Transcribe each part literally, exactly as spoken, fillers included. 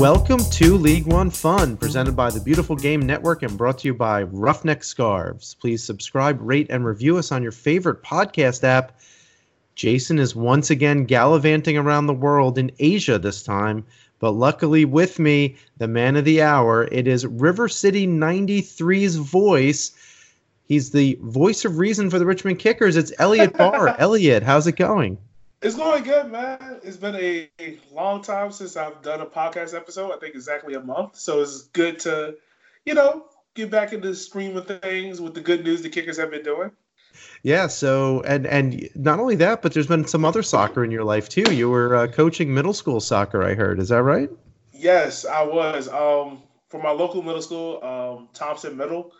Welcome to League One Fun, presented by the Beautiful Game Network and brought to you by Ruffneck Scarves. Please subscribe, rate, and review us on your favorite podcast app. Jason is once again gallivanting around the world, in Asia this time, but luckily with me, the man of the hour, it is River City ninety-three's voice. He's the voice of reason for the Richmond Kickers. It's Elliot Barr. Elliot, how's it going? It's going good, man. It's been a long time since I've done a podcast episode, I think exactly a month. So it's good to, you know, get back into the stream of things with the good news the Kickers have been doing. Yeah, so, and and not only that, but there's been some other soccer in your life, too. You were uh, coaching middle school soccer, I heard. Is that right? Yes, I was. Um, for my local middle school, um, Thompson Middle,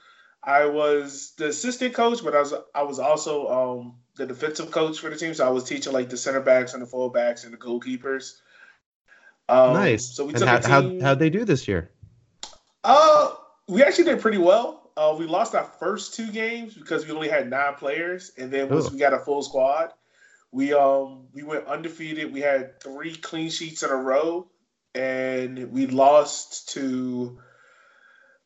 I was the assistant coach, but I was I was also um, the defensive coach for the team. So I was teaching, like, the center backs and the full backs and the goalkeepers. Um, nice. So we and took how, a team, how, how'd they do this year? Uh, we actually did pretty well. Uh, we lost our first two games because we only had nine players, and then once Ooh. we got a full squad, we um we went undefeated. We had three clean sheets in a row, and we lost to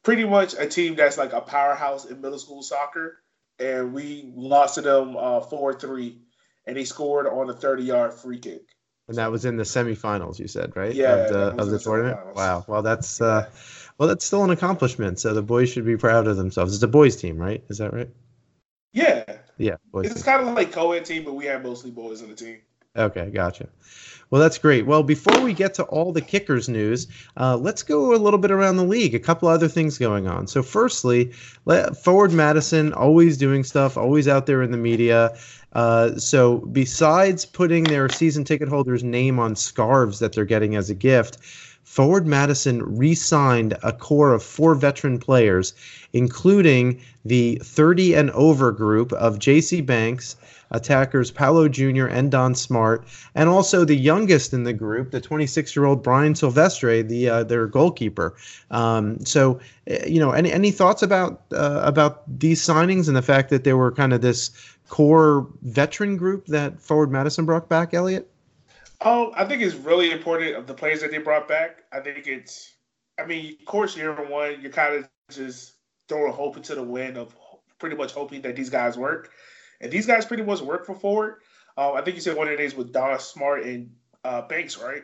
pretty much a team that's like a powerhouse in middle school soccer, and we lost to them uh, four three, and they scored on a thirty-yard free kick. And that was in the semifinals, you said, right? Yeah, of the, of the, the tournament. Wow. Well, that's uh, well, that's still an accomplishment. So the boys should be proud of themselves. It's a boys' team, right? Is that right? Yeah. Yeah. It's team. Kind of like co-ed team, but we have mostly boys on the team. Okay, gotcha. Well, that's great. Well, before we get to all the Kickers news, uh, let's go a little bit around the league. A couple other things going on. So, firstly, let, Forward Madison, always doing stuff, always out there in the media. Uh, so, besides putting their season ticket holder's name on scarves that they're getting as a gift, Forward Madison re-signed a core of four veteran players, including the thirty and over group of J C. Banks, attackers Paulo Junior and Don Smart, and also the youngest in the group, the twenty-six-year-old Brian Silvestre, the uh, their goalkeeper. Um, so, you know, any any thoughts about uh, about these signings and the fact that there were kind of this core veteran group that Forward Madison brought back, Elliot? Um, I think it's really important of the players that they brought back. I think it's, I mean, of course, year one, you're kind of just throwing hope into the wind of pretty much hoping that these guys work. And these guys pretty much work for Forward. Uh, I think you said one of the days with Don Smart and uh, Banks, right?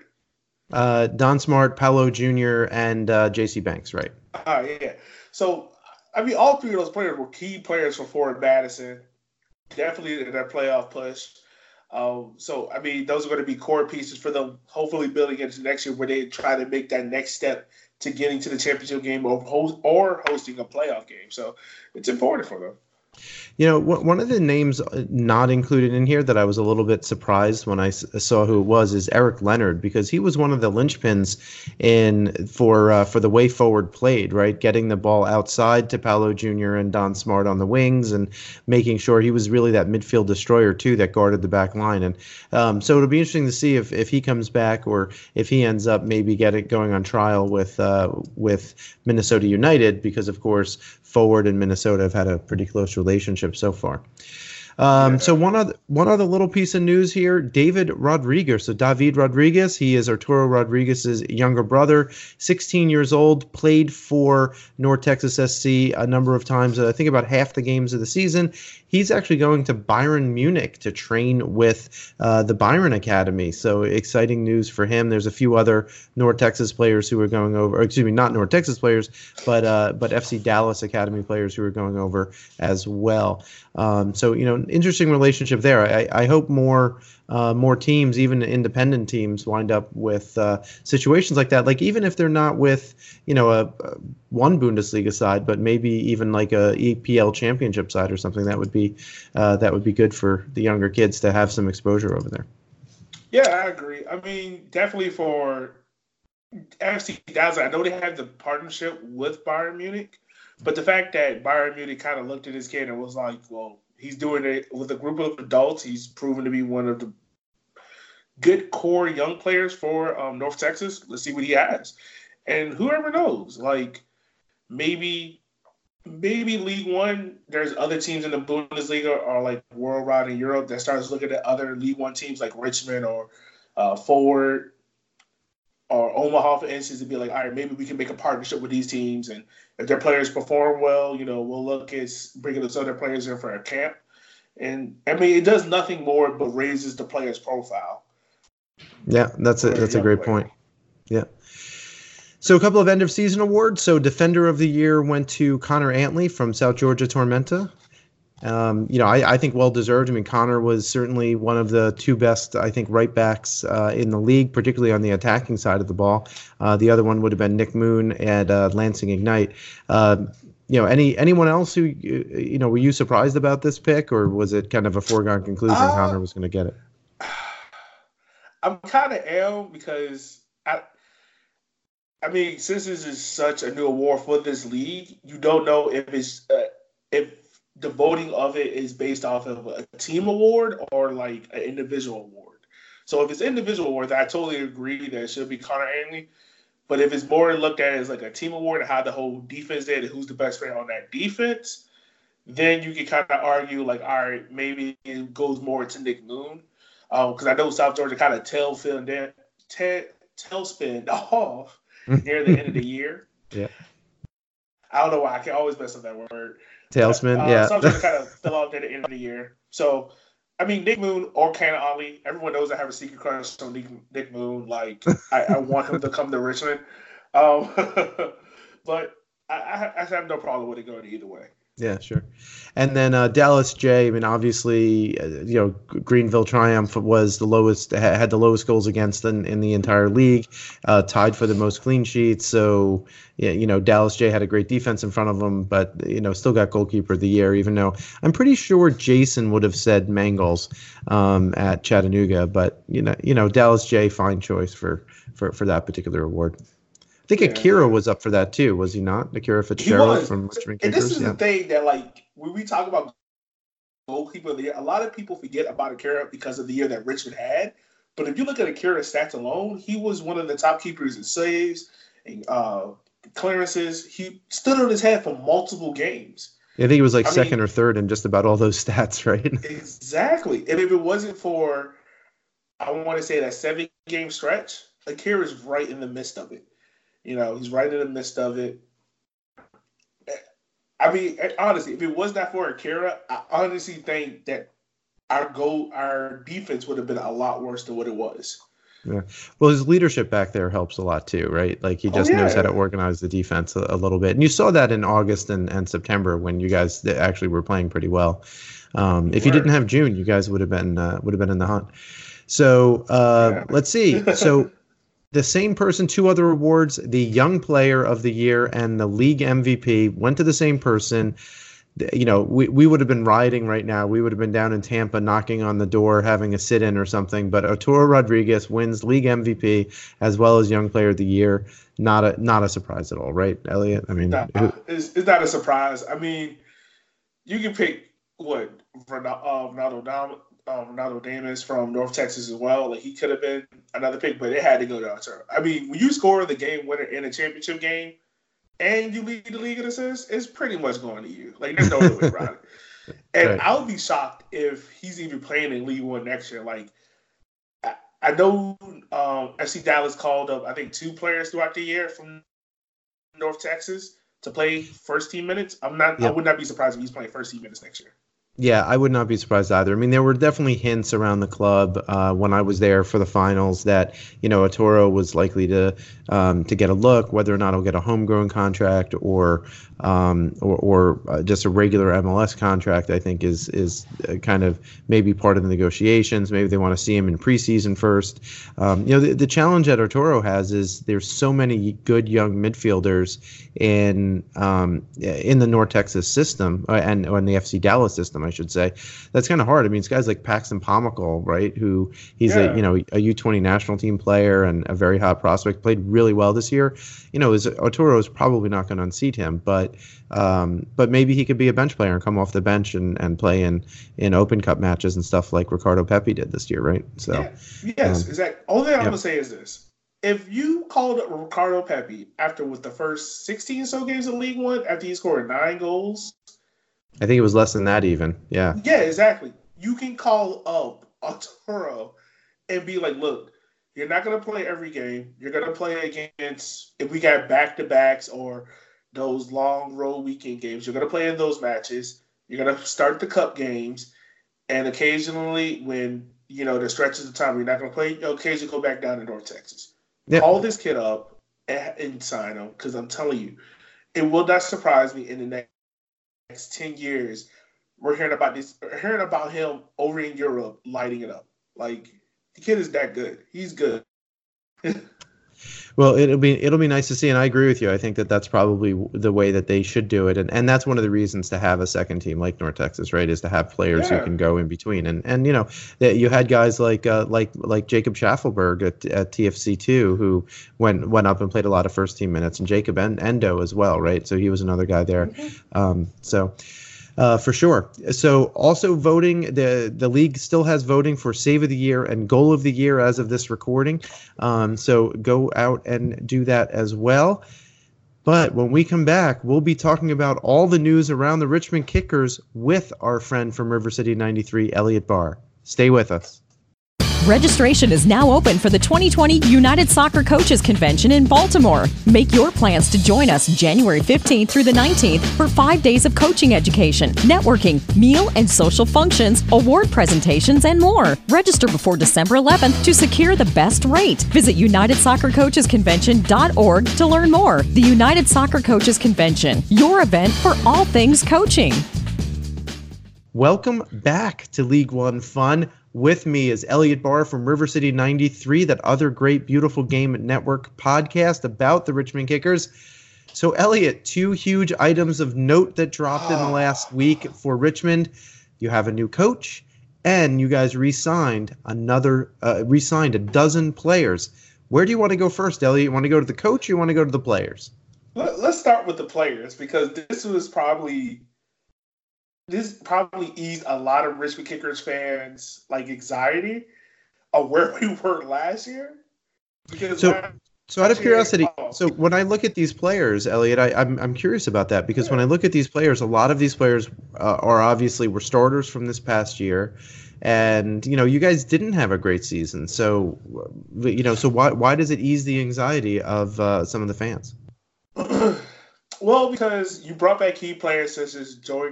Uh, Don Smart, Paulo Junior, and uh, J C. Banks, right? Uh, yeah. So, I mean, all three of those players were key players for Forward Madison. Definitely in that playoff push. Um, so, I mean, those are going to be core pieces for them, hopefully building into next year where they try to make that next step to getting to the championship game or, host, or hosting a playoff game. So, it's important for them. You know, one of the names not included in here that I was a little bit surprised when I saw who it was is Eric Leonard, because he was one of the linchpins in for uh, for the way Forward played, right? Getting the ball outside to Paulo Junior and Don Smart on the wings and making sure he was really that midfield destroyer, too, that guarded the back line. And um, so it'll be interesting to see if, if he comes back or if he ends up maybe getting going on trial with uh, with Minnesota United, because, of course, Forward and Minnesota have had a pretty close relationship so far. Um, so one other one other little piece of news here, David Rodriguez. So David Rodriguez, he is Arturo Rodriguez's younger brother, sixteen years old, played for North Texas S C a number of times, I think about half the games of the season. He's actually going to Bayern Munich to train with uh, the Bayern Academy. So exciting news for him. There's a few other North Texas players who are going over, or excuse me, not North Texas players, but uh, but F C Dallas Academy players who are going over as well. Um, so, you know, interesting relationship there. I, I hope more uh, more teams, even independent teams, wind up with uh, situations like that. Like, even if they're not with, you know, a, a one Bundesliga side, but maybe even like a E P L championship side or something. That would be uh, that would be good for the younger kids to have some exposure over there. Yeah, I agree. I mean, definitely for F C Dallas, I know they have the partnership with Bayern Munich, but the fact that Bayern Munich kind of looked at this kid and was like, well, he's doing it with a group of adults. He's proven to be one of the good core young players for um, North Texas. Let's see what he has. And whoever knows, like maybe maybe League One, there's other teams in the Bundesliga or like worldwide in Europe that starts looking at other League One teams like Richmond or uh, Forward or Omaha, for instance, and be like, all right, maybe we can make a partnership with these teams. And if their players perform well, you know, we'll look at bringing those other players in for a camp. And, I mean, it does nothing more but raises the player's profile. Yeah, that's a, that's a great player. Point. Yeah. So a couple of end-of-season awards. So Defender of the Year went to Connor Antley from South Georgia Tormenta. Um, you know, I, I think well-deserved. I mean, Connor was certainly one of the two best, I think, right backs uh, in the league, particularly on the attacking side of the ball. Uh, the other one would have been Nick Moon at uh, Lansing Ignite. Uh, you know, any anyone else who, you know, were you surprised about this pick, or was it kind of a foregone conclusion uh, Connor was going to get it? I'm kind of ill because, I, I mean, since this is such a new award for this league, you don't know if it's uh, if the voting of it is based off of a team award or like an individual award. So if it's individual awards, I totally agree that it should be Connor Antley. But if it's more looked at as like a team award and how the whole defense did and who's the best player on that defense, then you can kind of argue like, all right, maybe it goes more to Nick Moon. Because um, I know South Georgia kind of tailspin tailspin off near the end of the year. Yeah. I don't know why. I can always mess up that word. Tailspin, but, uh, yeah. South Georgia kind of fell off near the end of the year. So, I mean, Nick Moon or Kana Ali, everyone knows I have a secret crush on Nick, Nick Moon. Like, I, I want him to come to Richmond. Um, but I, I, I have no problem with it going either way. Yeah, sure. And then uh, Dallas Jaye, I mean, obviously, uh, you know, Greenville Triumph was the lowest, had the lowest goals against in, in the entire league, uh, tied for the most clean sheets. So, yeah, you know, Dallas Jaye had a great defense in front of them, but, you know, still got goalkeeper of the year, even though I'm pretty sure Jason would have said Mangles um, at Chattanooga. But, you know, you know, Dallas Jaye, fine choice for, for, for that particular award. I think Akira was up for that too, was he not? Akira Fitzgerald from Richmond Kickers. And this is yeah. the thing that, like, when we talk about goalkeeper of the year, a lot of people forget about Akira because of the year that Richmond had. But if you look at Akira's stats alone, he was one of the top keepers in saves and uh, clearances. He stood on his head for multiple games. Yeah, I think he was like I second mean, or third in just about all those stats, right? Exactly. And if it wasn't for, I want to say, that seven game stretch, Akira's right in the midst of it. You know, he's right in the midst of it. I mean, honestly, if it was not for Akira, I honestly think that our goal, our defense would have been a lot worse than what it was. Yeah. Well, his leadership back there helps a lot too, right? Like he just oh, yeah. knows how to organize the defense a, a little bit. And you saw that in August and, and September when you guys actually were playing pretty well. Um, if you didn't have June, you guys would have been uh, would have been in the hunt. So uh, yeah. let's see. So. The same person, two other awards, the Young Player of the Year and the League M V P went to the same person. You know, we, we would have been rioting right now. We would have been down in Tampa knocking on the door, having a sit-in or something. But Arturo Rodriguez wins League M V P as well as Young Player of the Year. Not a not a surprise at all, right, Elliot? I mean, it's not, it's, it's not a surprise. I mean, you can pick, what, Ronaldo Dom. Um, Ronaldo Damas from North Texas as well. Like he could have been another pick, but it had to go to Arturo. I mean, when you score the game winner in a championship game and you lead the league in assists, it's pretty much going to you. Like there's no other way around it. And right. I'll be shocked if he's even playing in League One next year. Like I, I know um, F C Dallas called up, I think, two players throughout the year from North Texas to play first team minutes. I'm not. Yep. I would not be surprised if he's playing first team minutes next year. Yeah, I would not be surprised either. I mean, there were definitely hints around the club uh, when I was there for the finals that, you know, Arturo was likely to um, to get a look, whether or not he'll get a homegrown contract or um, or, or uh, just a regular M L S contract, I think is is kind of maybe part of the negotiations. Maybe they want to see him in preseason first. Um, you know, the, the challenge that Arturo has is there's so many good young midfielders in um, in the North Texas system and or in the F C Dallas system, I I should say. That's kind of hard. I mean, it's guys like Paxton Pomacall, right, who he's yeah. a, you know, a U twenty national team player and a very hot prospect, played really well this year. You know, is Arturo is probably not going to unseat him, but um, but maybe he could be a bench player and come off the bench and, and play in, in Open Cup matches and stuff like Ricardo Pepi did this year, right? So yeah. Yes, um, exactly. Only thing I'm yeah. going to say is this. If you called Ricardo Pepi after with the first sixteen or so games of League One, after he scored nine goals, I think it was less than that even. Yeah. Yeah, exactly. You can call up Arturo and be like, look, You're not going to play every game. You're going to play against, if we got back-to-backs or those long road weekend games, you're going to play in those matches. You're going to start the cup games. And occasionally when, you know, the stretches of time, you're not going to play, you'll occasionally go back down to North Texas. Yep. Call this kid up and, and sign him, because I'm telling you, it will not surprise me in the next, next ten years we're hearing about this, hearing about him over in Europe lighting it up. Like, the kid is that good. He's good. Well, it'll be it'll be nice to see, and I agree with you. I think that that's probably the way that they should do it, and and that's one of the reasons to have a second team like North Texas, right? Is to have players yeah. who can go in between, and and you know that you had guys like uh, like like Jacob Schaffelberg at, at T F C two who went went up and played a lot of first team minutes, and Jacob Endo as well, right? So he was another guy there. Mm-hmm. Um, so. Uh, for sure. So also voting, the the league still has voting for Save of the Year and Goal of the Year as of this recording. Um, so go out and do that as well. But when we come back, we'll be talking about all the news around the Richmond Kickers with our friend from River City ninety-three, Elliot Barr. Stay with us. Registration is now open for the twenty twenty United Soccer Coaches Convention in Baltimore. Make your plans to join us January fifteenth through the nineteenth for five days of coaching education, networking, meal and social functions, award presentations, and more. Register before December eleventh to secure the best rate. Visit United Soccer Coaches Convention dot org to learn more. The United Soccer Coaches Convention, your event for all things coaching. Welcome back to League One Fun. With me is Elliot Barr from River City ninety-three, that other great Beautiful Game Network podcast about the Richmond Kickers. So, Elliot, two huge items of note that dropped in the last week for Richmond. You have a new coach, and you guys re-signed another, uh, re-signed a dozen players. Where do you want to go first, Elliot? You want to go to the coach, or you want to go to the players? Let's start with the players, because this was probably... This probably eased a lot of Richmond Kickers fans like anxiety of where we were last year. Because so, last so out of curiosity, year, oh. so when I look at these players, Elliot, I, I'm I'm curious about that because yeah. when I look at these players, a lot of these players uh, are obviously were starters from this past year, and you know you guys didn't have a great season. So you know, so why why does it ease the anxiety of uh, some of the fans? Well, because you brought back key players such as Joey,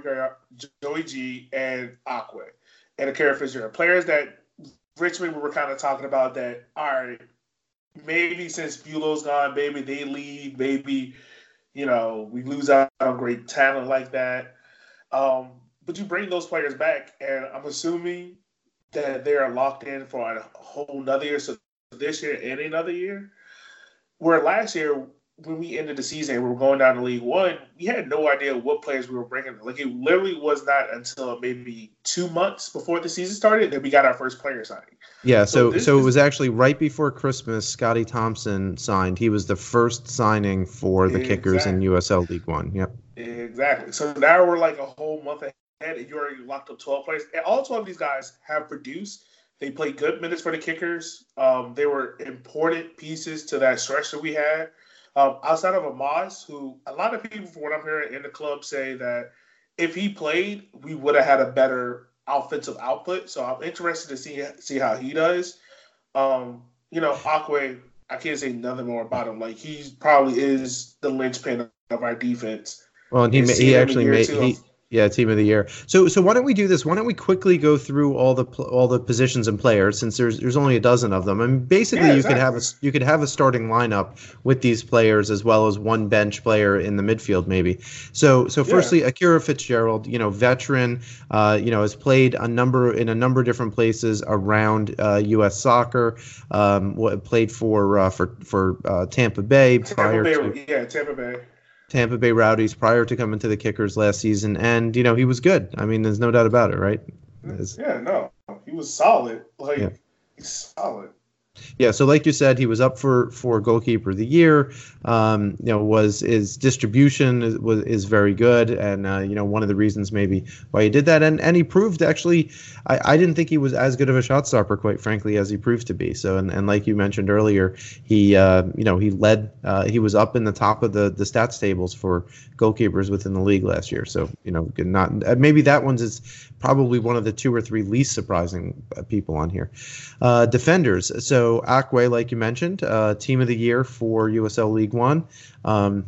Joey G and Akwe and Akira Fitzgerald, players that Richmond we were kind of talking about that, all right, maybe since Bulow's gone, maybe they leave, maybe, you know, we lose out on great talent like that. Um, but you bring those players back, and I'm assuming that they are locked in for a whole nother year, so this year and another year, where last year – when we ended the season and we were going down to League One, we had no idea what players we were bringing. Like, it literally was not until maybe two months before the season started that we got our first player signing. Yeah, so so, this, so it was actually right before Christmas, Scotty Thompson signed. He was the first signing for the exactly. Kickers in U S L League One. Yep. Exactly. So now we're like a whole month ahead, and you already locked up twelve players. And all twelve of these guys have produced. They played good minutes for the Kickers. Um, they were important pieces to that stretch that we had. Um, outside of Amos, who a lot of people, from what I'm hearing in the club, say that if he played, we would have had a better offensive output. So I'm interested to see see how he does. Um, you know, Akwe, I can't say nothing more about him. Like, he probably is the linchpin of our defense. Well, and he and ma- he actually made he, yeah team of the year. So so why don't we do this? Why don't we quickly go through all the pl- all the positions and players, since there's there's only a dozen of them. I mean, basically yeah, you exactly. could have a you could have a starting lineup with these players as well as one bench player in the midfield maybe. So so firstly, yeah. Akira Fitzgerald, you know, veteran, uh, you know, has played a number in a number of different places around uh, U S Soccer. Um, played for uh, for for uh, Tampa Bay Tampa prior Bay, to yeah Tampa Bay. Tampa Bay Rowdies prior to coming to the Kickers last season, and you know he was good. I mean, there's no doubt about it, right? It's, yeah, no, he was solid. Like yeah. he's solid. Yeah, so like you said, he was up for, for goalkeeper of the year. Um, you know, was his distribution is, was is very good, and uh, you know one of the reasons maybe why he did that, and, and he proved actually. I, I didn't think he was as good of a shot stopper, quite frankly, as he proved to be. So, and, and like you mentioned earlier, he uh, you know he led. Uh, he was up in the top of the, the stats tables for goalkeepers within the league last year. So you know, not maybe that one's as probably one of the two or three least surprising people on here. Uh, defenders. So Akwe, like you mentioned, uh, team of the year for U S L League One. Um,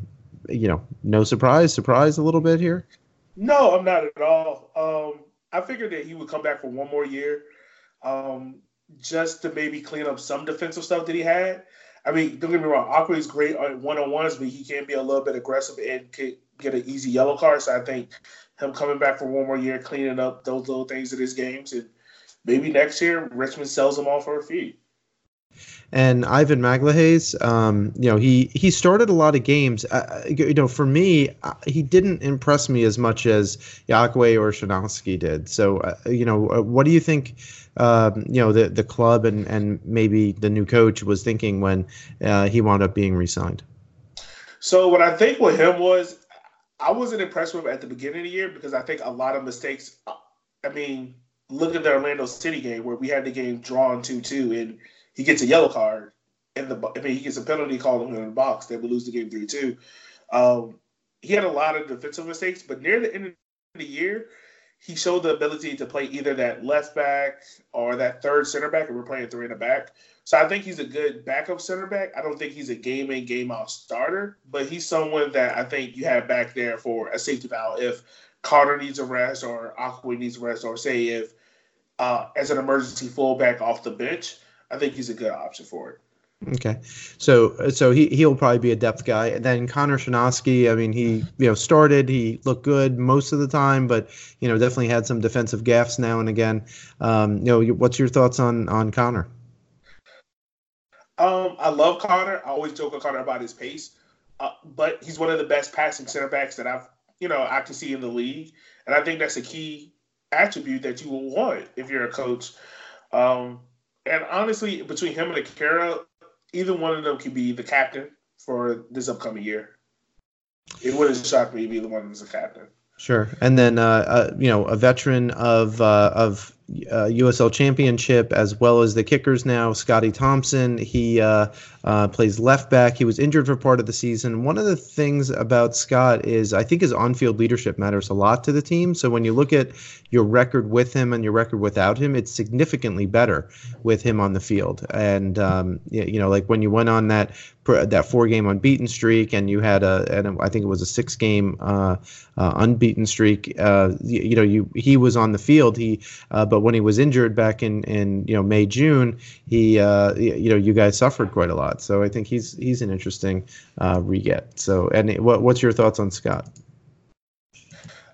you know, no surprise. Surprise a little bit here? No, I'm not at all. Um, I figured that he would come back for one more year um, just to maybe clean up some defensive stuff that he had. I mean, don't get me wrong, Akwe is great on one-on-ones, but he can be a little bit aggressive and could get an easy yellow card. So I think him coming back for one more year, cleaning up those little things in his games, and maybe next year Richmond sells him all for a fee. And Ivan Maglihays, um, you know, he, he started a lot of games. Uh, you know, for me, uh, he didn't impress me as much as Akwe or Shanowski did. So, uh, you know, uh, what do you think, uh, you know, the, the club and, and maybe the new coach was thinking when uh, he wound up being re-signed? So what I think with him was, I wasn't impressed with him at the beginning of the year because I think a lot of mistakes. I mean, look at the Orlando City game where we had the game drawn two two and he gets a yellow card, and the I mean he gets a penalty called in the box that we lose the game three two. Um, he had a lot of defensive mistakes, but near the end of the year, he showed the ability to play either that left back or that third center back, and we're playing three in the back. So I think he's a good backup center back. I don't think he's a game in, game out starter, but he's someone that I think you have back there for a safety valve if Carter needs a rest or Akwe needs a rest, or say if uh, as an emergency fullback off the bench. I think he's a good option for it. Okay, so so he he'll probably be a depth guy, and then Connor Shanowski. I mean, he you know started, he looked good most of the time, but you know definitely had some defensive gaffes now and again. Um, you know, what's your thoughts on on Connor? Um, I love Connor. I always joke with Connor about his pace, uh, but he's one of the best passing center backs that I've you know I can see in the league, and I think that's a key attribute that you will want if you're a coach. Um, And honestly, between him and Akira, either one of them could be the captain for this upcoming year. It wouldn't shock me if either one of them is a captain. Sure. And then, uh, uh, you know, a veteran of uh, of uh, U S L Championship as well as the Kickers now, Scotty Thompson. He uh, uh, plays left back. He was injured for part of the season. One of the things about Scott is I think his on-field leadership matters a lot to the team. So when you look at your record with him and your record without him, it's significantly better with him on the field. And, um, you know, like when you went on that that four-game unbeaten streak and you had a, and I think it was a six-game uh, uh, unbeaten streak, uh, you, you know, you he was on the field. He, uh, but when he was injured back in, in you know, May, June, he, uh, you know, you guys suffered quite a lot. So I think he's he's an interesting uh, re-get. So, and what what's your thoughts on Scott?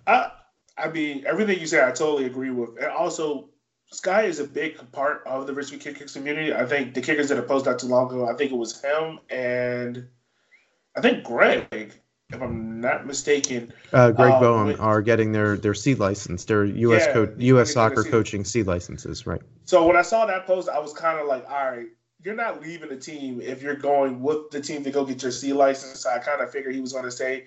I, I mean, everything you said, I totally agree with. And also, Sky is a big part of the Richmond Kickers community. I think the Kickers did a post not too long ago. I think it was him and I think Greg, if I'm not mistaken. Uh, Greg um, Boehme with, are getting their, their C license, their U S yeah, co- U S soccer coaching C licenses, right? So when I saw that post, I was kind of like, all right, you're not leaving the team if you're going with the team to go get your C license. I kind of figured he was going to say,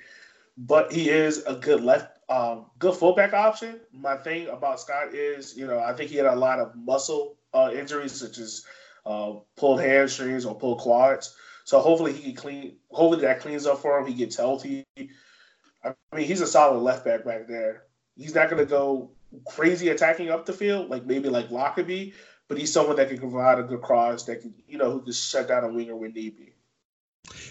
but he is a good left Um, good fullback option. My thing about Scott is, you know, I think he had a lot of muscle uh, injuries, such as uh, pulled hamstrings or pulled quads. So hopefully he can clean. Hopefully that cleans up for him. He gets healthy. I mean, he's a solid left back back there. He's not going to go crazy attacking up the field, like maybe like Lockerbie, but he's someone that can provide a good cross that can, you know, who can shut down a winger when need be.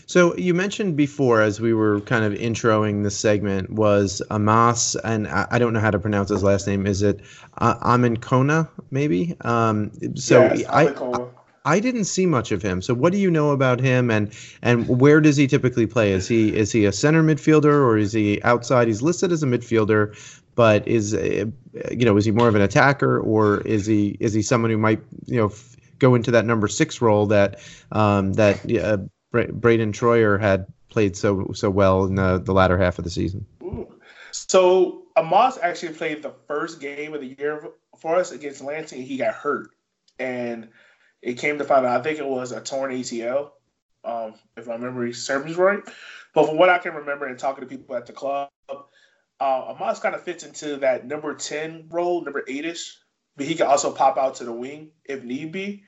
So you mentioned before, as we were kind of introing this segment, was Amos, and I, I don't know how to pronounce his last name. Is it uh, Amos Kona, maybe? Um, so yes, I, I, I didn't see much of him. So what do you know about him, and and where does he typically play? Is he is he a center midfielder or is he outside? He's listed as a midfielder, but is you know is he more of an attacker, or is he is he someone who might you know go into that number six role that um, that. Uh, Braden Troyer had played so so well in the, the latter half of the season. Ooh. So Amos actually played the first game of the year for us against Lansing. He got hurt, and it came to find out, I think it was a torn A C L, um, if my memory serves right. But from what I can remember and talking to people at the club, uh, Amos kind of fits into that number ten role, number eight-ish, but he can also pop out to the wing if need be.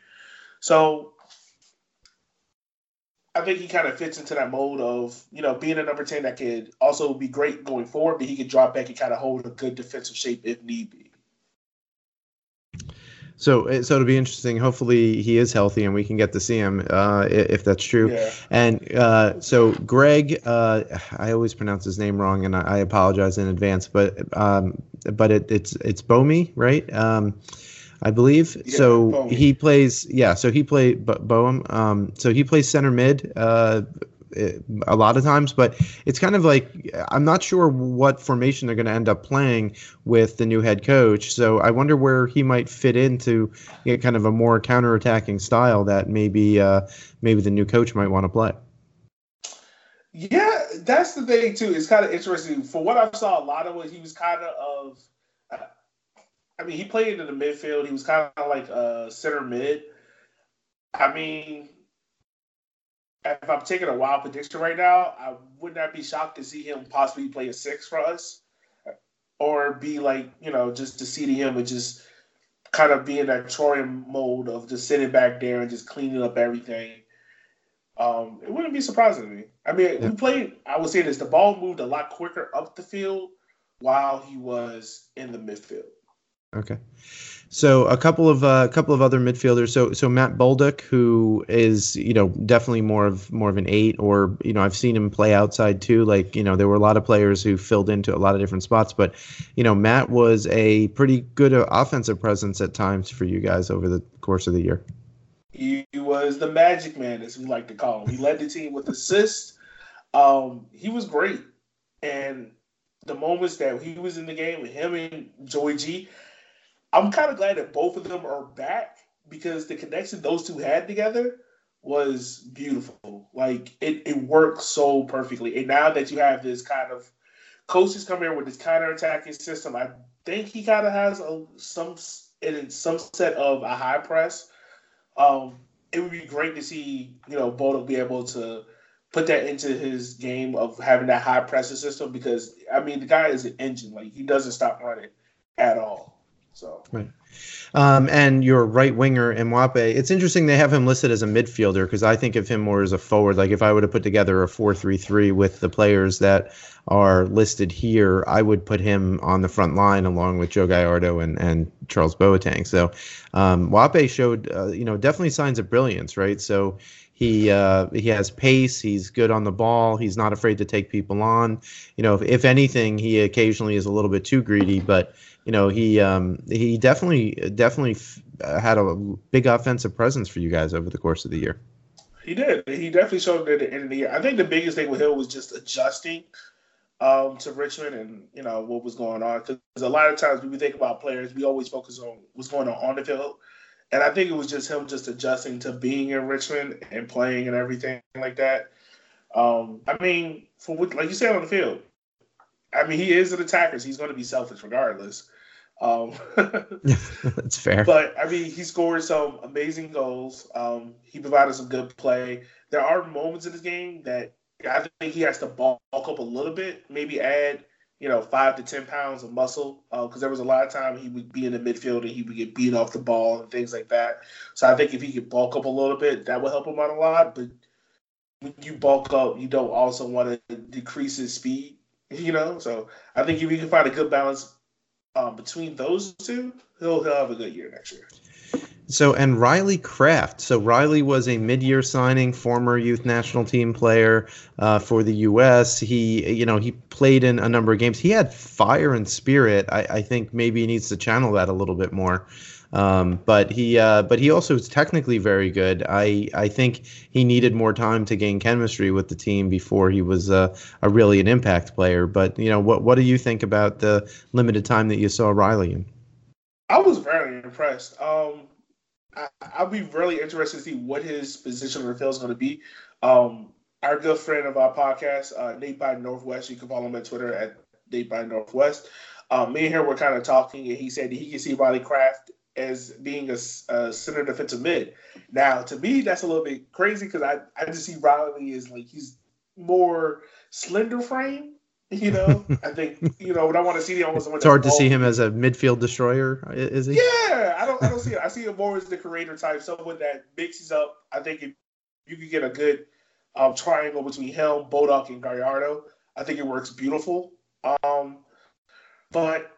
So I think he kind of fits into that mold of, you know, being a number ten that could also be great going forward, but he could drop back and kind of hold a good defensive shape if need be. So, so it'll be interesting. Hopefully he is healthy and we can get to see him, uh, if that's true. Yeah. And uh, so Greg, uh, I always pronounce his name wrong, and I, I apologize in advance, but um, but it, it's it's Boehme, right? Um, I believe. Yeah, so Boehme. he plays. Yeah. So he played Boehme. Um, so he plays center mid. Uh, a lot of times, but it's kind of like, I'm not sure what formation they're going to end up playing with the new head coach. So I wonder where he might fit into, you know, kind of a more counterattacking style that maybe, uh, maybe the new coach might want to play. Yeah, that's the thing too. It's kind of interesting. For what I saw, a lot of what he was kind of, of, I mean, he played in the midfield. He was kind of like a center mid. I mean, if I'm taking a wild prediction right now, I would not be shocked to see him possibly play a six for us, or be like, you know, just to see him and just kind of be in that Trojan mode of just sitting back there and just cleaning up everything. Um, it wouldn't be surprising to me. I mean, yeah. we played, I would say this, the ball moved a lot quicker up the field while he was in the midfield. Okay. So a couple of a uh, couple of other midfielders. So so Matt Bolduc, who is, you know, definitely more of more of an eight, or, you know, I've seen him play outside too. Like, you know, there were a lot of players who filled into a lot of different spots, but, you know, Matt was a pretty good offensive presence at times for you guys over the course of the year. He was the magic man, as we like to call him. He led the team with assists. Um, he was great, and the moments that he was in the game with him and Joey G. I'm kind of glad that both of them are back, because the connection those two had together was beautiful. Like, it, it worked so perfectly. And now that you have this kind of coaches come in with this counter-attacking system, I think he kind of has a, some in some set of a high press. Um, it would be great to see, you know, Bodo be able to put that into his game of having that high press system, because, I mean, the guy is an engine. Like, he doesn't stop running at all. So. Right. Um, and your right winger, Mwape, it's interesting they have him listed as a midfielder, because I think of him more as a forward. Like, if I would have put together a four three three with the players that are listed here, I would put him on the front line along with Joe Gallardo and, and Charles Boateng. So um, Mwape showed, uh, you know, definitely signs of brilliance, right? So He uh, he has pace. He's good on the ball. He's not afraid to take people on. You know, if, if anything, he occasionally is a little bit too greedy. But, you know, he um, he definitely definitely had a big offensive presence for you guys over the course of the year. He did. He definitely showed it at the end of the year. I think the biggest thing with him was just adjusting um, to Richmond and, you know, what was going on. Because a lot of times when we think about players, we always focus on what's going on on the field. And I think it was just him just adjusting to being in Richmond and playing and everything like that. Um, I mean, for what, like you said, on the field, I mean, he is an attacker. So he's going to be selfish regardless. Um, That's fair. But, I mean, he scored some amazing goals. Um, he provided some good play. There are moments in this game that I think he has to bulk up a little bit, maybe add, you know, five to ten pounds of muscle, because uh, there was a lot of time he would be in the midfield and he would get beat off the ball and things like that. So I think if he could bulk up a little bit, that would help him out a lot. But when you bulk up, you don't also want to decrease his speed, you know. So I think if you can find a good balance um, between those two, he'll, he'll have a good year next year. So, and Riley Kraft. So Riley was a mid-year signing, former youth national team player uh, for the U S. He, you know, he played in a number of games. He had fire and spirit. I, I think maybe he needs to channel that a little bit more. Um, but he, uh, but he also is technically very good. I, I think he needed more time to gain chemistry with the team before he was uh, a really an impact player. But, you know, what what do you think about the limited time that you saw Riley in? I was very impressed. Um, I, I'll be really interested to see what his position on the field is going to be. Um, our good friend of our podcast, uh, Nate by Northwest, you can follow him on Twitter at Nate by Northwest. Um, me and him were kind of talking, and he said that he can see Riley Kraft as being a, a center defensive mid. Now, to me, that's a little bit crazy, because I, I just see Riley as like he's more slender frame. You know, I think, you know, what I want to see him almost. It's hard to see him as a midfield destroyer, is he? Yeah, I don't, I don't see it. I see him more as the creator type, someone that mixes up. I think if you could get a good um, triangle between him, Boateng, and Gallardo, I think it works beautiful. Um, but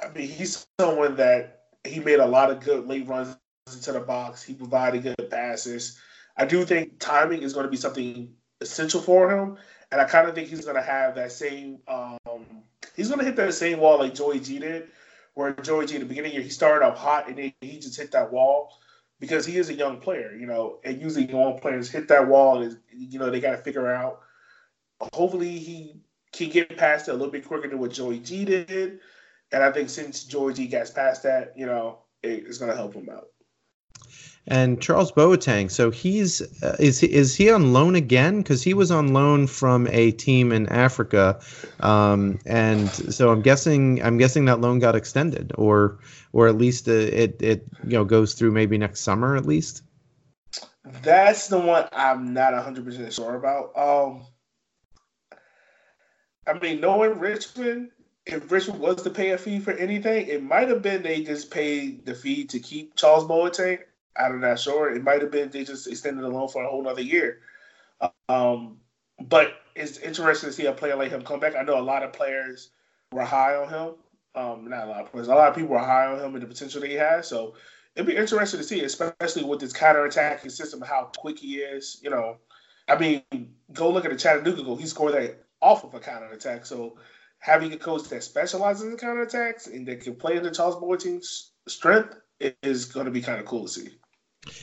I mean, he's someone that he made a lot of good late runs into the box. He provided good passes. I do think timing is going to be something essential for him, and I kind of think he's going to have that same um, – he's going to hit that same wall like Joey G did, where Joey G, at the beginning of the year, he started up hot, and then he just hit that wall because he is a young player, you know, and usually young players hit that wall, and, you know, they got to figure out. Hopefully he can get past it a little bit quicker than what Joey G did, and I think since Joey G gets past that, you know, it, it's going to help him out. And Charles Boateng, so he's uh, is he, is he on loan again? Because he was on loan from a team in Africa, um, and so I'm guessing I'm guessing that loan got extended, or or at least it it you know goes through maybe next summer at least. That's the one I'm not one hundred percent sure about. Um, I mean, knowing Richmond, if Richmond was to pay a fee for anything, it might have been they just paid the fee to keep Charles Boateng. I'm not sure. It might have been they just extended the loan for a whole other year. Um, but it's interesting to see a player like him come back. I know a lot of players were high on him. Um, not a lot of players. A lot of people were high on him and the potential that he has. So it'd be interesting to see, especially with this counterattacking system, how quick he is. You know, I mean, go look at the Chattanooga goal. He scored that off of a counterattack. So having a coach that specializes in counterattacks and that can play into Charles Boateng's strength is going to be kind of cool to see.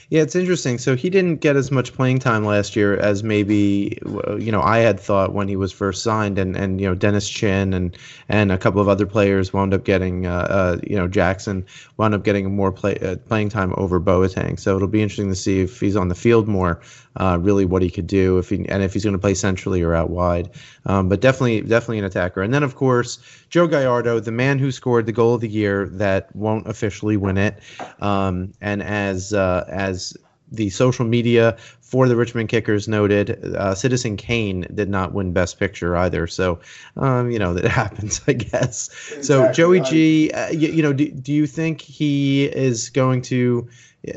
Yeah, it's interesting. So he didn't get as much playing time last year as maybe, you know, I had thought when he was first signed, and, and you know, Dennis Chin and and a couple of other players wound up getting, uh, uh, you know, Jackson wound up getting more play, uh, playing time over Boateng. So it'll be interesting to see if he's on the field more, uh, really what he could do, if he, and if he's going to play centrally or out wide. Um, but definitely, definitely an attacker. And then, of course, Joe Gallardo, the man who scored the goal of the year that won't officially win it. Um, and as uh, as the social media for the Richmond Kickers noted, uh, Citizen Kane did not win Best Picture either. So, um, you know, that happens, I guess. Exactly. So Joey G, uh, you, you know, do, do you think he is going to,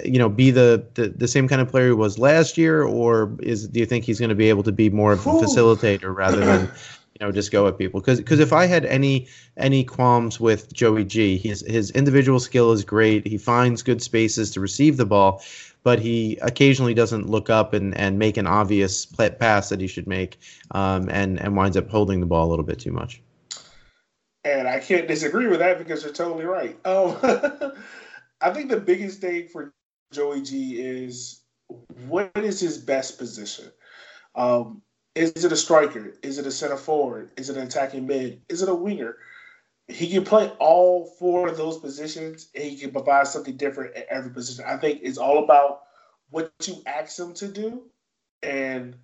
you know, be the, the, the same kind of player he was last year? Or is do you think he's going to be able to be more of a Ooh. facilitator rather than – know, just go at people? Because because if I had any any qualms with Joey G, his his individual skill is great. He finds good spaces to receive the ball, but he occasionally doesn't look up and, and make an obvious pass that he should make, um, and and winds up holding the ball a little bit too much. And I can't disagree with that because you're totally right. Oh, I think the biggest thing for Joey G is what is his best position. Um, Is it a striker? Is it a center forward? Is it an attacking mid? Is it a winger? He can play all four of those positions, and he can provide something different at every position. I think it's all about what you ask him to do and,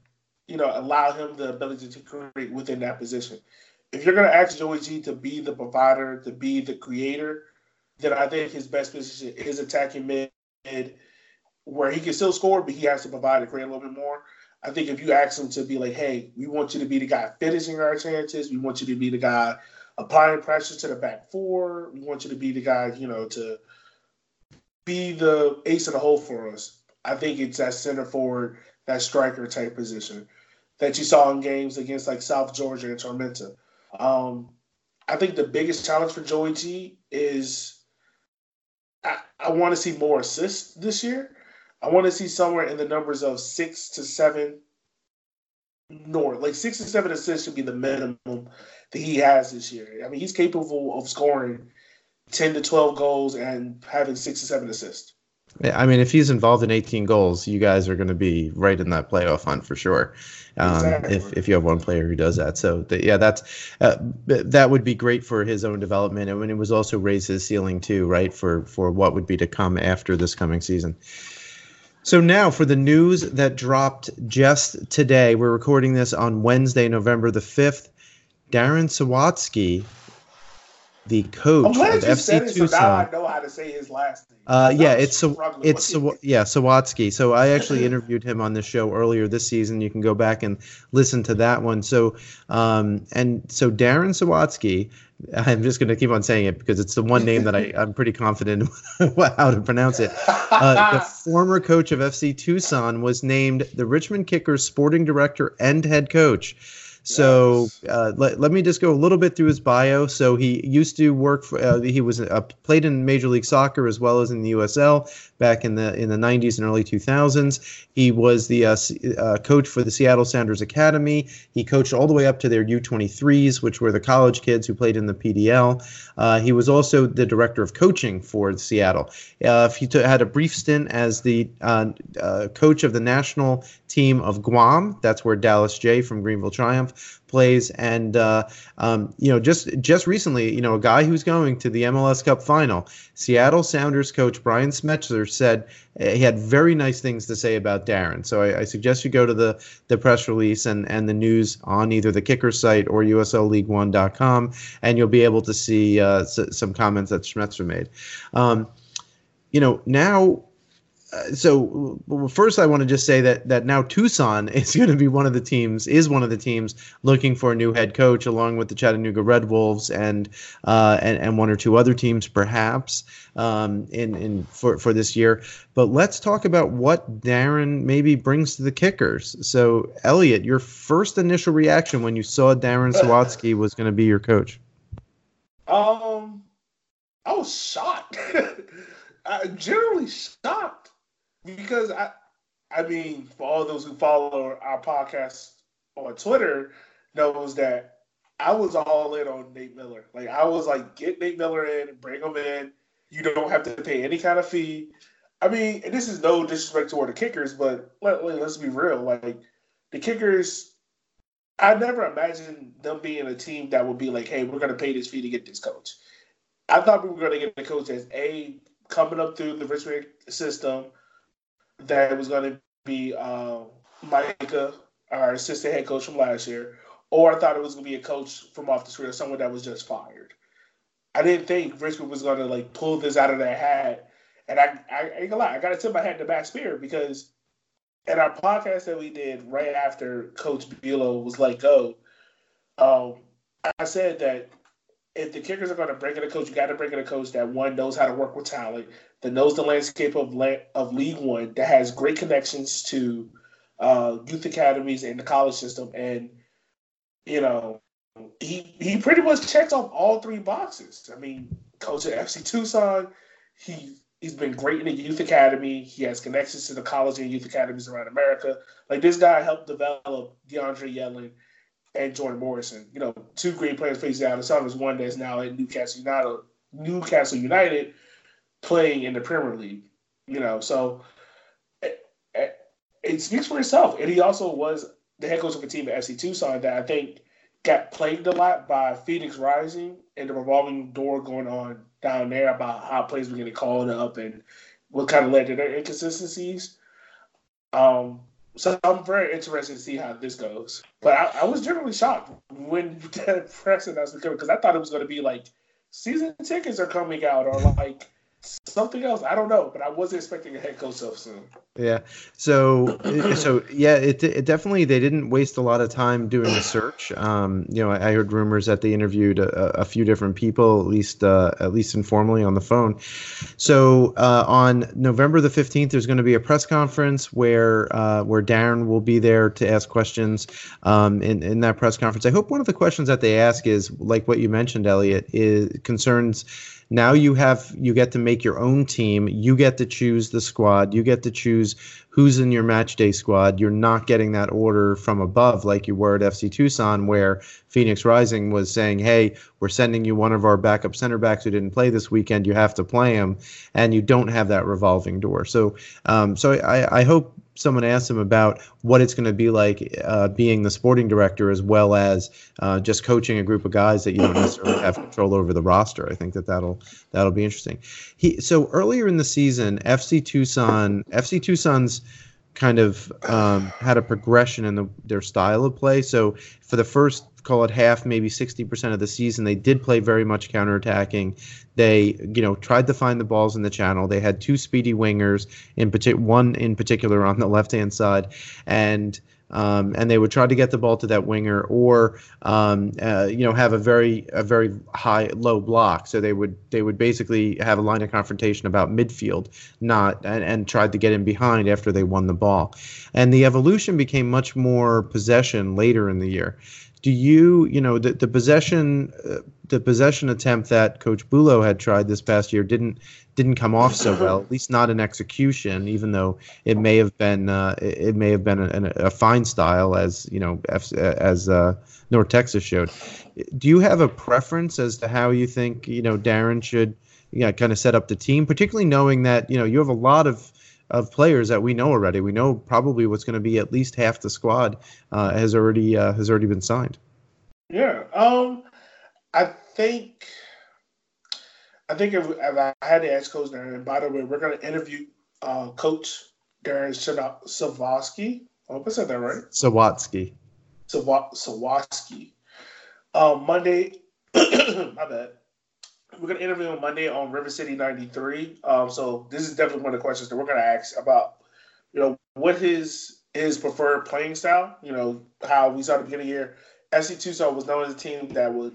you know, allow him the ability to create within that position. If you're going to ask Joey G to be the provider, to be the creator, then I think his best position is attacking mid, where he can still score, but he has to provide and create a little bit more. I think if you ask him to be like, hey, we want you to be the guy finishing our chances. We want you to be the guy applying pressure to the back four. We want you to be the guy, you know, to be the ace of the hole for us. I think it's that center forward, that striker type position that you saw in games against like South Georgia and Tormenta. Um, I think the biggest challenge for Joey G is I, I want to see more assists this year. I want to see somewhere in the numbers of six to seven north. Like six to seven assists should be the minimum that he has this year. I mean, he's capable of scoring ten to twelve goals and having six to seven assists. I mean, if he's involved in eighteen goals, you guys are going to be right in that playoff hunt for sure. Um, exactly. If if you have one player who does that, so the, yeah, that's uh, that would be great for his own development, and when it was also raise his ceiling too, right? For for what would be to come after this coming season. So now for the news that dropped just today. We're recording this on Wednesday, November the fifth. Darren Sawatzky, the coach of F C Tucson. So now I know how to say his last name. Uh, yeah, it's it's yeah Sawatzky. So I actually interviewed him on the show earlier this season. You can go back and listen to that one. So um, and so Darren Sawatzky. I'm just going to keep on saying it because it's the one name that I, I'm pretty confident how to pronounce it. Uh, the former coach of F C Tucson was named the Richmond Kickers sporting director and head coach. So uh, let, let me just go a little bit through his bio. So he used to work for uh, he was uh, played in Major League Soccer as well as in the U S L back in the in the nineties and early two thousands. He was the uh, uh, coach for the Seattle Sounders Academy. He coached all the way up to their U twenty-threes, which were the college kids who played in the P D L. Uh, he was also the director of coaching for Seattle. Uh, he t- had a brief stint as the uh, uh, coach of the national team of Guam. That's where Dallas Jaye from Greenville Triumph plays. And, uh, um, you know, just just recently, you know, a guy who's going to the M L S Cup final, Seattle Sounders coach Brian Smetzer said he had very nice things to say about Darren. So I, I suggest you go to the, the press release and, and the news on either the Kickers site or U S L League One dot com, and you'll be able to see uh, s- some comments that Smetzer made. Um, you know, now... Uh, so well, first I want to just say that that now Tucson is going to be one of the teams, is one of the teams looking for a new head coach, along with the Chattanooga Red Wolves and uh, and, and one or two other teams perhaps um, in, in for, for this year. But let's talk about what Darren maybe brings to the Kickers. So, Elliot, your first initial reaction when you saw Darren Sawatzky was going to be your coach? Um, I was shocked. I generally shocked. Because, I I mean, for all those who follow our podcast on Twitter knows that I was all in on Nate Miller. Like, I was like, get Nate Miller in, bring him in. You don't have to pay any kind of fee. I mean, and this is no disrespect toward the Kickers, but let, let's be real. Like, the Kickers, I never imagined them being a team that would be like, hey, we're going to pay this fee to get this coach. I thought we were going to get a coach that's, A, coming up through the Richmond system, that it was going to be uh, Micah, our assistant head coach from last year, or I thought it was going to be a coach from off the street or someone that was just fired. I didn't think Richmond was going to like pull this out of their hat. And I, I ain't gonna lie, I got to tip my hat to Matt Spear, because in our podcast that we did right after Coach Bulow was let go, um, I said that if the Kickers are going to bring in a coach, you got to bring in a coach that, one, knows how to work with talent, that knows the landscape of of League One, that has great connections to uh, youth academies and the college system. And, you know, he he pretty much checks off all three boxes. I mean, coach at F C Tucson, he, he's been great in the youth academy. He has connections to the college and youth academies around America. Like, this guy helped develop DeAndre Yedlin and Jordan Morrison. You know, two great players facing out of the Sounders, one that's now at Newcastle United, Newcastle United, playing in the Premier League, you know, so it, it, it speaks for itself. And he also was the head coach of a team at F C Tucson that I think got plagued a lot by Phoenix Rising and the revolving door going on down there about how players were getting called up and what kind of led to their inconsistencies. Um, so I'm very interested to see how this goes. But I, I was generally shocked when that press announcement came, because I thought it was going to be like season tickets are coming out or like something else. I don't know, but I wasn't expecting a head coach so soon. Yeah. So, so yeah, it, it definitely, they didn't waste a lot of time doing the search. Um, you know, I, I heard rumors that they interviewed a, a few different people, at least, uh, at least informally on the phone. So, uh, on November the fifteenth, there's going to be a press conference where, uh, where Darren will be there to ask questions. Um, in, in that press conference, I hope one of the questions that they ask is, like what you mentioned, Elliot, is concerns. Now you have, you get to make your own team. You get to choose the squad. You get to choose who's in your match day squad. You're not getting that order from above like you were at F C Tucson, where Phoenix Rising was saying, hey, we're sending you one of our backup center backs who didn't play this weekend. You have to play him, and you don't have that revolving door. So, um, so I, I hope someone asked him about what it's going to be like uh, being the sporting director, as well as uh, just coaching a group of guys that you don't necessarily have control over the roster. I think that that'll that'll be interesting. He so earlier in the season, F C Tucson, F C Tucson's kind of um, had a progression in the, their style of play. So for the first, call it half, maybe sixty percent of the season, they did play very much counterattacking. They, you know, tried to find the balls in the channel. They had two speedy wingers, in partic- one in particular on the left-hand side, and um, and they would try to get the ball to that winger, or um, uh, you know, have a very a very high low block. So they would they would basically have a line of confrontation about midfield, not and, and tried to get in behind after they won the ball. And the evolution became much more possession later in the year. do you, you know, the, the possession, uh, the possession attempt that Coach Bulow had tried this past year didn't didn't come off so well, at least not in execution, even though it may have been uh, it may have been a, a fine style, as you know, as uh, North Texas showed. Do you have a preference as to how you think, you know, Darren should, you know, kind of set up the team, particularly knowing that, you know, you have a lot of of players that we know already? We know probably what's going to be at least half the squad uh, has already uh, has already been signed. Yeah, um, I think I think if, if I had to ask Coach Darren, and by the way, we're going to interview uh, Coach Darren Sawatzky. I hope I said that right. Sawatzky. Saw- Sawatzky. Um, Monday, my bad. We're going to interview him Monday on River City ninety-three. Um, so this is definitely one of the questions that we're going to ask about, you know, what his his preferred playing style, you know, how we saw at the beginning of the year. F C Tucson was known as a team that would,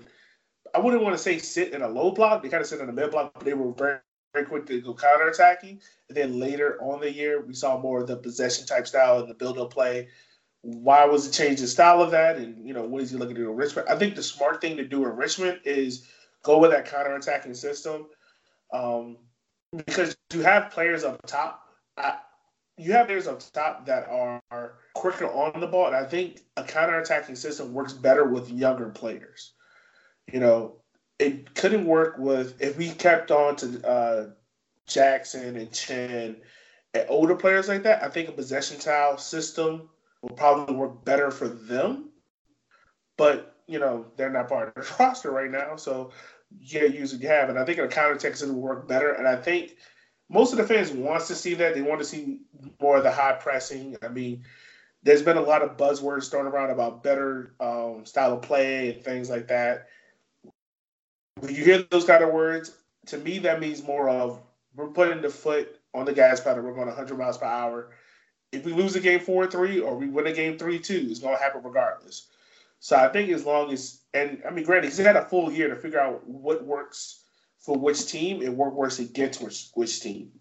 I wouldn't want to say sit in a low block. They kind of sit in a mid block, but they were very, very quick to go counterattacking. And then later on the year, we saw more of the possession type style and the build-up play. Why was it changed the style of that? And, you know, what is he looking to do in Richmond? I think the smart thing to do in Richmond is go with that counterattacking system, um, because you have players up top. I, you have players up top that are quicker on the ball, and I think a counterattacking system works better with younger players. You know, it couldn't work with if we kept on to uh, Jackson and Chen and older players like that. I think a possession style system will probably work better for them, but you know, they're not part of the roster right now, so you gotta use what you have. And I think in a counter-attack system will work better. And I think most of the fans wants to see that. They want to see more of the high pressing. I mean, there's been a lot of buzzwords thrown around about better um, style of play and things like that. When you hear those kind of words, to me, that means more of we're putting the foot on the gas pedal. We're going one hundred miles per hour. If we lose a game four three or we win a game three two, it's going to happen regardless. So I think as long as – and, I mean, granted, he's had a full year to figure out what works for which team and what works against which, which team.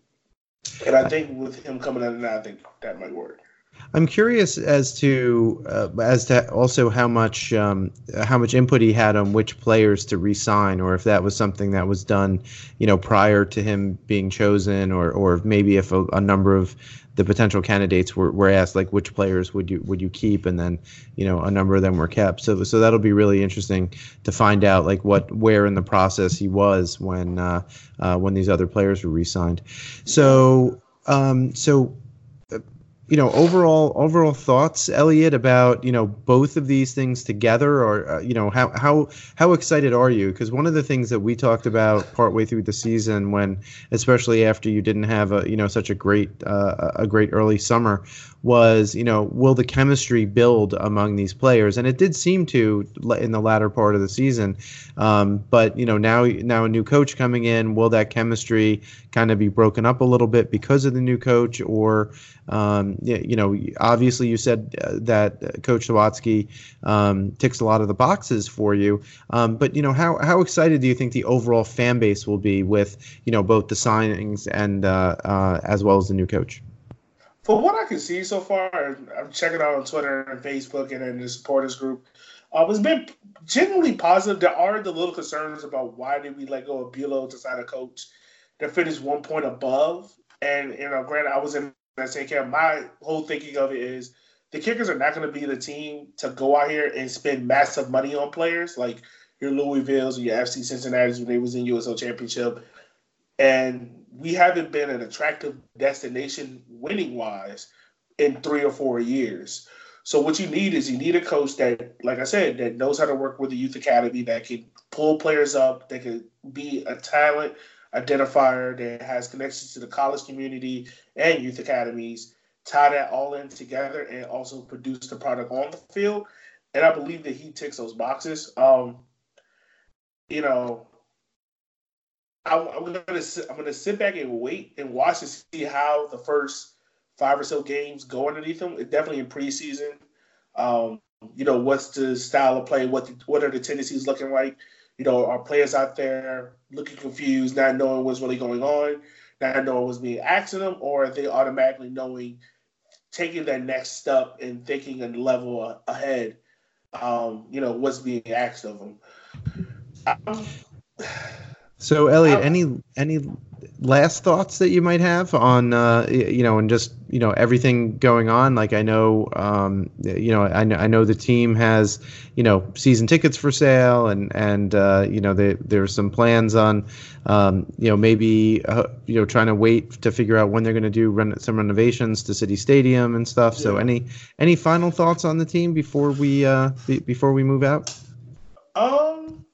And I think with him coming in, I think that might work. I'm curious as to uh, as to also how much um, how much input he had on which players to re-sign, or if that was something that was done, you know, prior to him being chosen, or or maybe if a, a number of the potential candidates were, were asked, like, which players would you would you keep, and then, you know, a number of them were kept. So so that'll be really interesting to find out, like, what where in the process he was when uh, uh, when these other players were re-signed. So um, so. You know, overall, overall thoughts, Elliot, about, you know, both of these things together, or, uh, you know, how, how, how excited are you? Because one of the things that we talked about partway through the season, when, especially after you didn't have a, you know, such a great, uh, a great early summer, was, you know, will the chemistry build among these players? And it did seem to in the latter part of the season. Um, but, you know, now, now a new coach coming in, will that chemistry kind of be broken up a little bit because of the new coach? Or, um, you know, obviously you said uh, that Coach Sawatzky um, ticks a lot of the boxes for you. Um, but, you know, how how excited do you think the overall fan base will be with, you know, both the signings and uh, uh, as well as the new coach? For what I can see so far, I'm checking out on Twitter and Facebook and in the supporters group, uh, it's been generally positive. There are the little concerns about why did we let go of Bulow to sign a coach that finished one point above. And, you know, granted, I was in I say, Cam, my whole thinking of it is the Kickers are not going to be the team to go out here and spend massive money on players like your Louisville's or your F C Cincinnati's when they was in U S L Championship. And we haven't been an attractive destination winning-wise in three or four years. So what you need is you need a coach that, like I said, that knows how to work with the youth academy, that can pull players up, that can be a talent identifier, that has connections to the college community and youth academies, tie that all in together and also produce the product on the field. And I believe that he ticks those boxes. Um, you know, I, I'm going to I'm gonna sit back and wait and watch to see how the first five or so games go underneath him. It definitely in preseason. Um, you know, what's the style of play? What the, what are the tendencies looking like? You know, are players out there looking confused, not knowing what's really going on, not knowing what's being asked of them, or are they automatically knowing, taking that next step and thinking a level ahead? um, you know, what's being asked of them. Um, so, Elliot, um, any any last thoughts that you might have on, uh, you know, and just, you know, everything going on? Like, I know, um, you know, I, I know the team has, you know, season tickets for sale, and, and uh, you know, they, there's some plans on, um, you know, maybe, uh, you know, trying to wait to figure out when they're going to do run, some renovations to City Stadium and stuff. Yeah. So any any final thoughts on the team before we uh, b- before we move out? Um,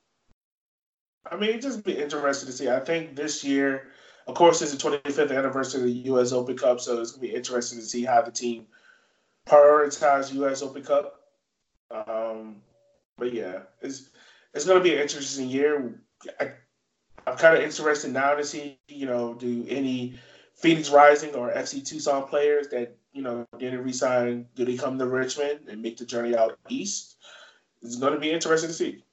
I mean, it'd just be interesting to see. I think this year, of course, it's the twenty-fifth anniversary of the U S Open Cup, so it's going to be interesting to see how the team prioritizes U S Open Cup. Um, but, yeah, it's it's going to be an interesting year. I, I'm kind of interested now to see, you know, do any Phoenix Rising or F C Tucson players that, you know, didn't resign, do they come to Richmond and make the journey out east? It's going to be interesting to see.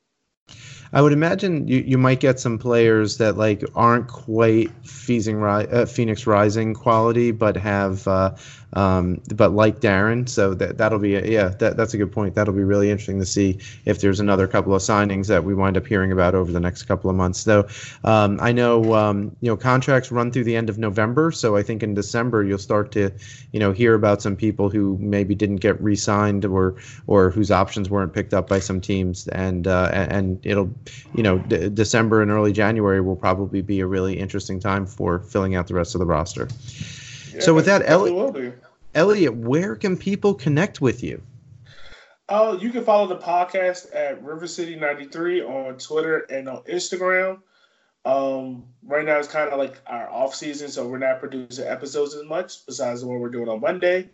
I would imagine you, you might get some players that like aren't quite Phoenix Rising quality, but have uh, um, but like Darren. So that that'll be a, yeah, that, that's a good point. That'll be really interesting to see if there's another couple of signings that we wind up hearing about over the next couple of months. So um, I know um, you know contracts run through the end of November, so I think in December you'll start to you know hear about some people who maybe didn't get re-signed or or whose options weren't picked up by some teams, and uh, and it'll. You know, D- December and early January will probably be a really interesting time for filling out the rest of the roster. Yeah, so with that, Elliot, Elliot, where can people connect with you? Oh, you can follow the podcast at River City ninety-three on Twitter and on Instagram. Um, right now it's kind of like our off season, so we're not producing episodes as much besides the one we're doing on Monday.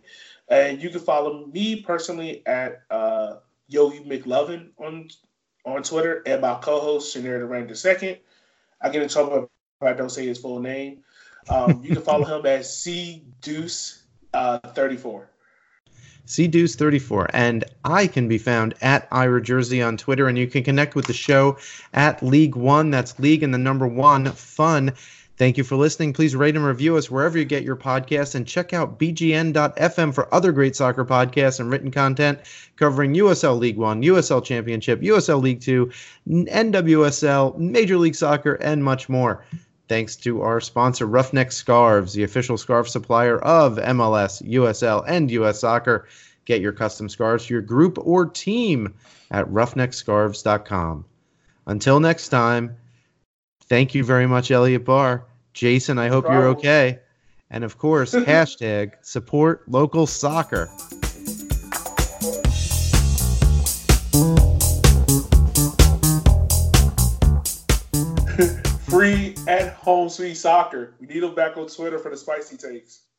And you can follow me personally at uh, Yogi McLovin on on Twitter, and my co-host, Shanira Durant the second. I get in trouble if I don't say his full name. Um, you can follow him at C Deuce thirty-four. Uh, C Deuce thirty-four. And I can be found at Ira Jersey on Twitter, and you can connect with the show at League One. That's League and the number one fun. Thank you for listening. Please rate and review us wherever you get your podcasts, and check out B G N dot F M for other great soccer podcasts and written content covering U S L League One, U S L Championship, U S L League Two, N W S L, Major League Soccer, and much more. Thanks to our sponsor, Ruffneck Scarves, the official scarf supplier of M L S, U S L, and U S Soccer. Get your custom scarves for your group or team at ruffneck scarves dot com. Until next time, thank you very much, Elliot Barr. Jason, I hope you're okay. And, of course, hashtag support local soccer. Free at home sweet soccer. We need them back on Twitter for the spicy takes.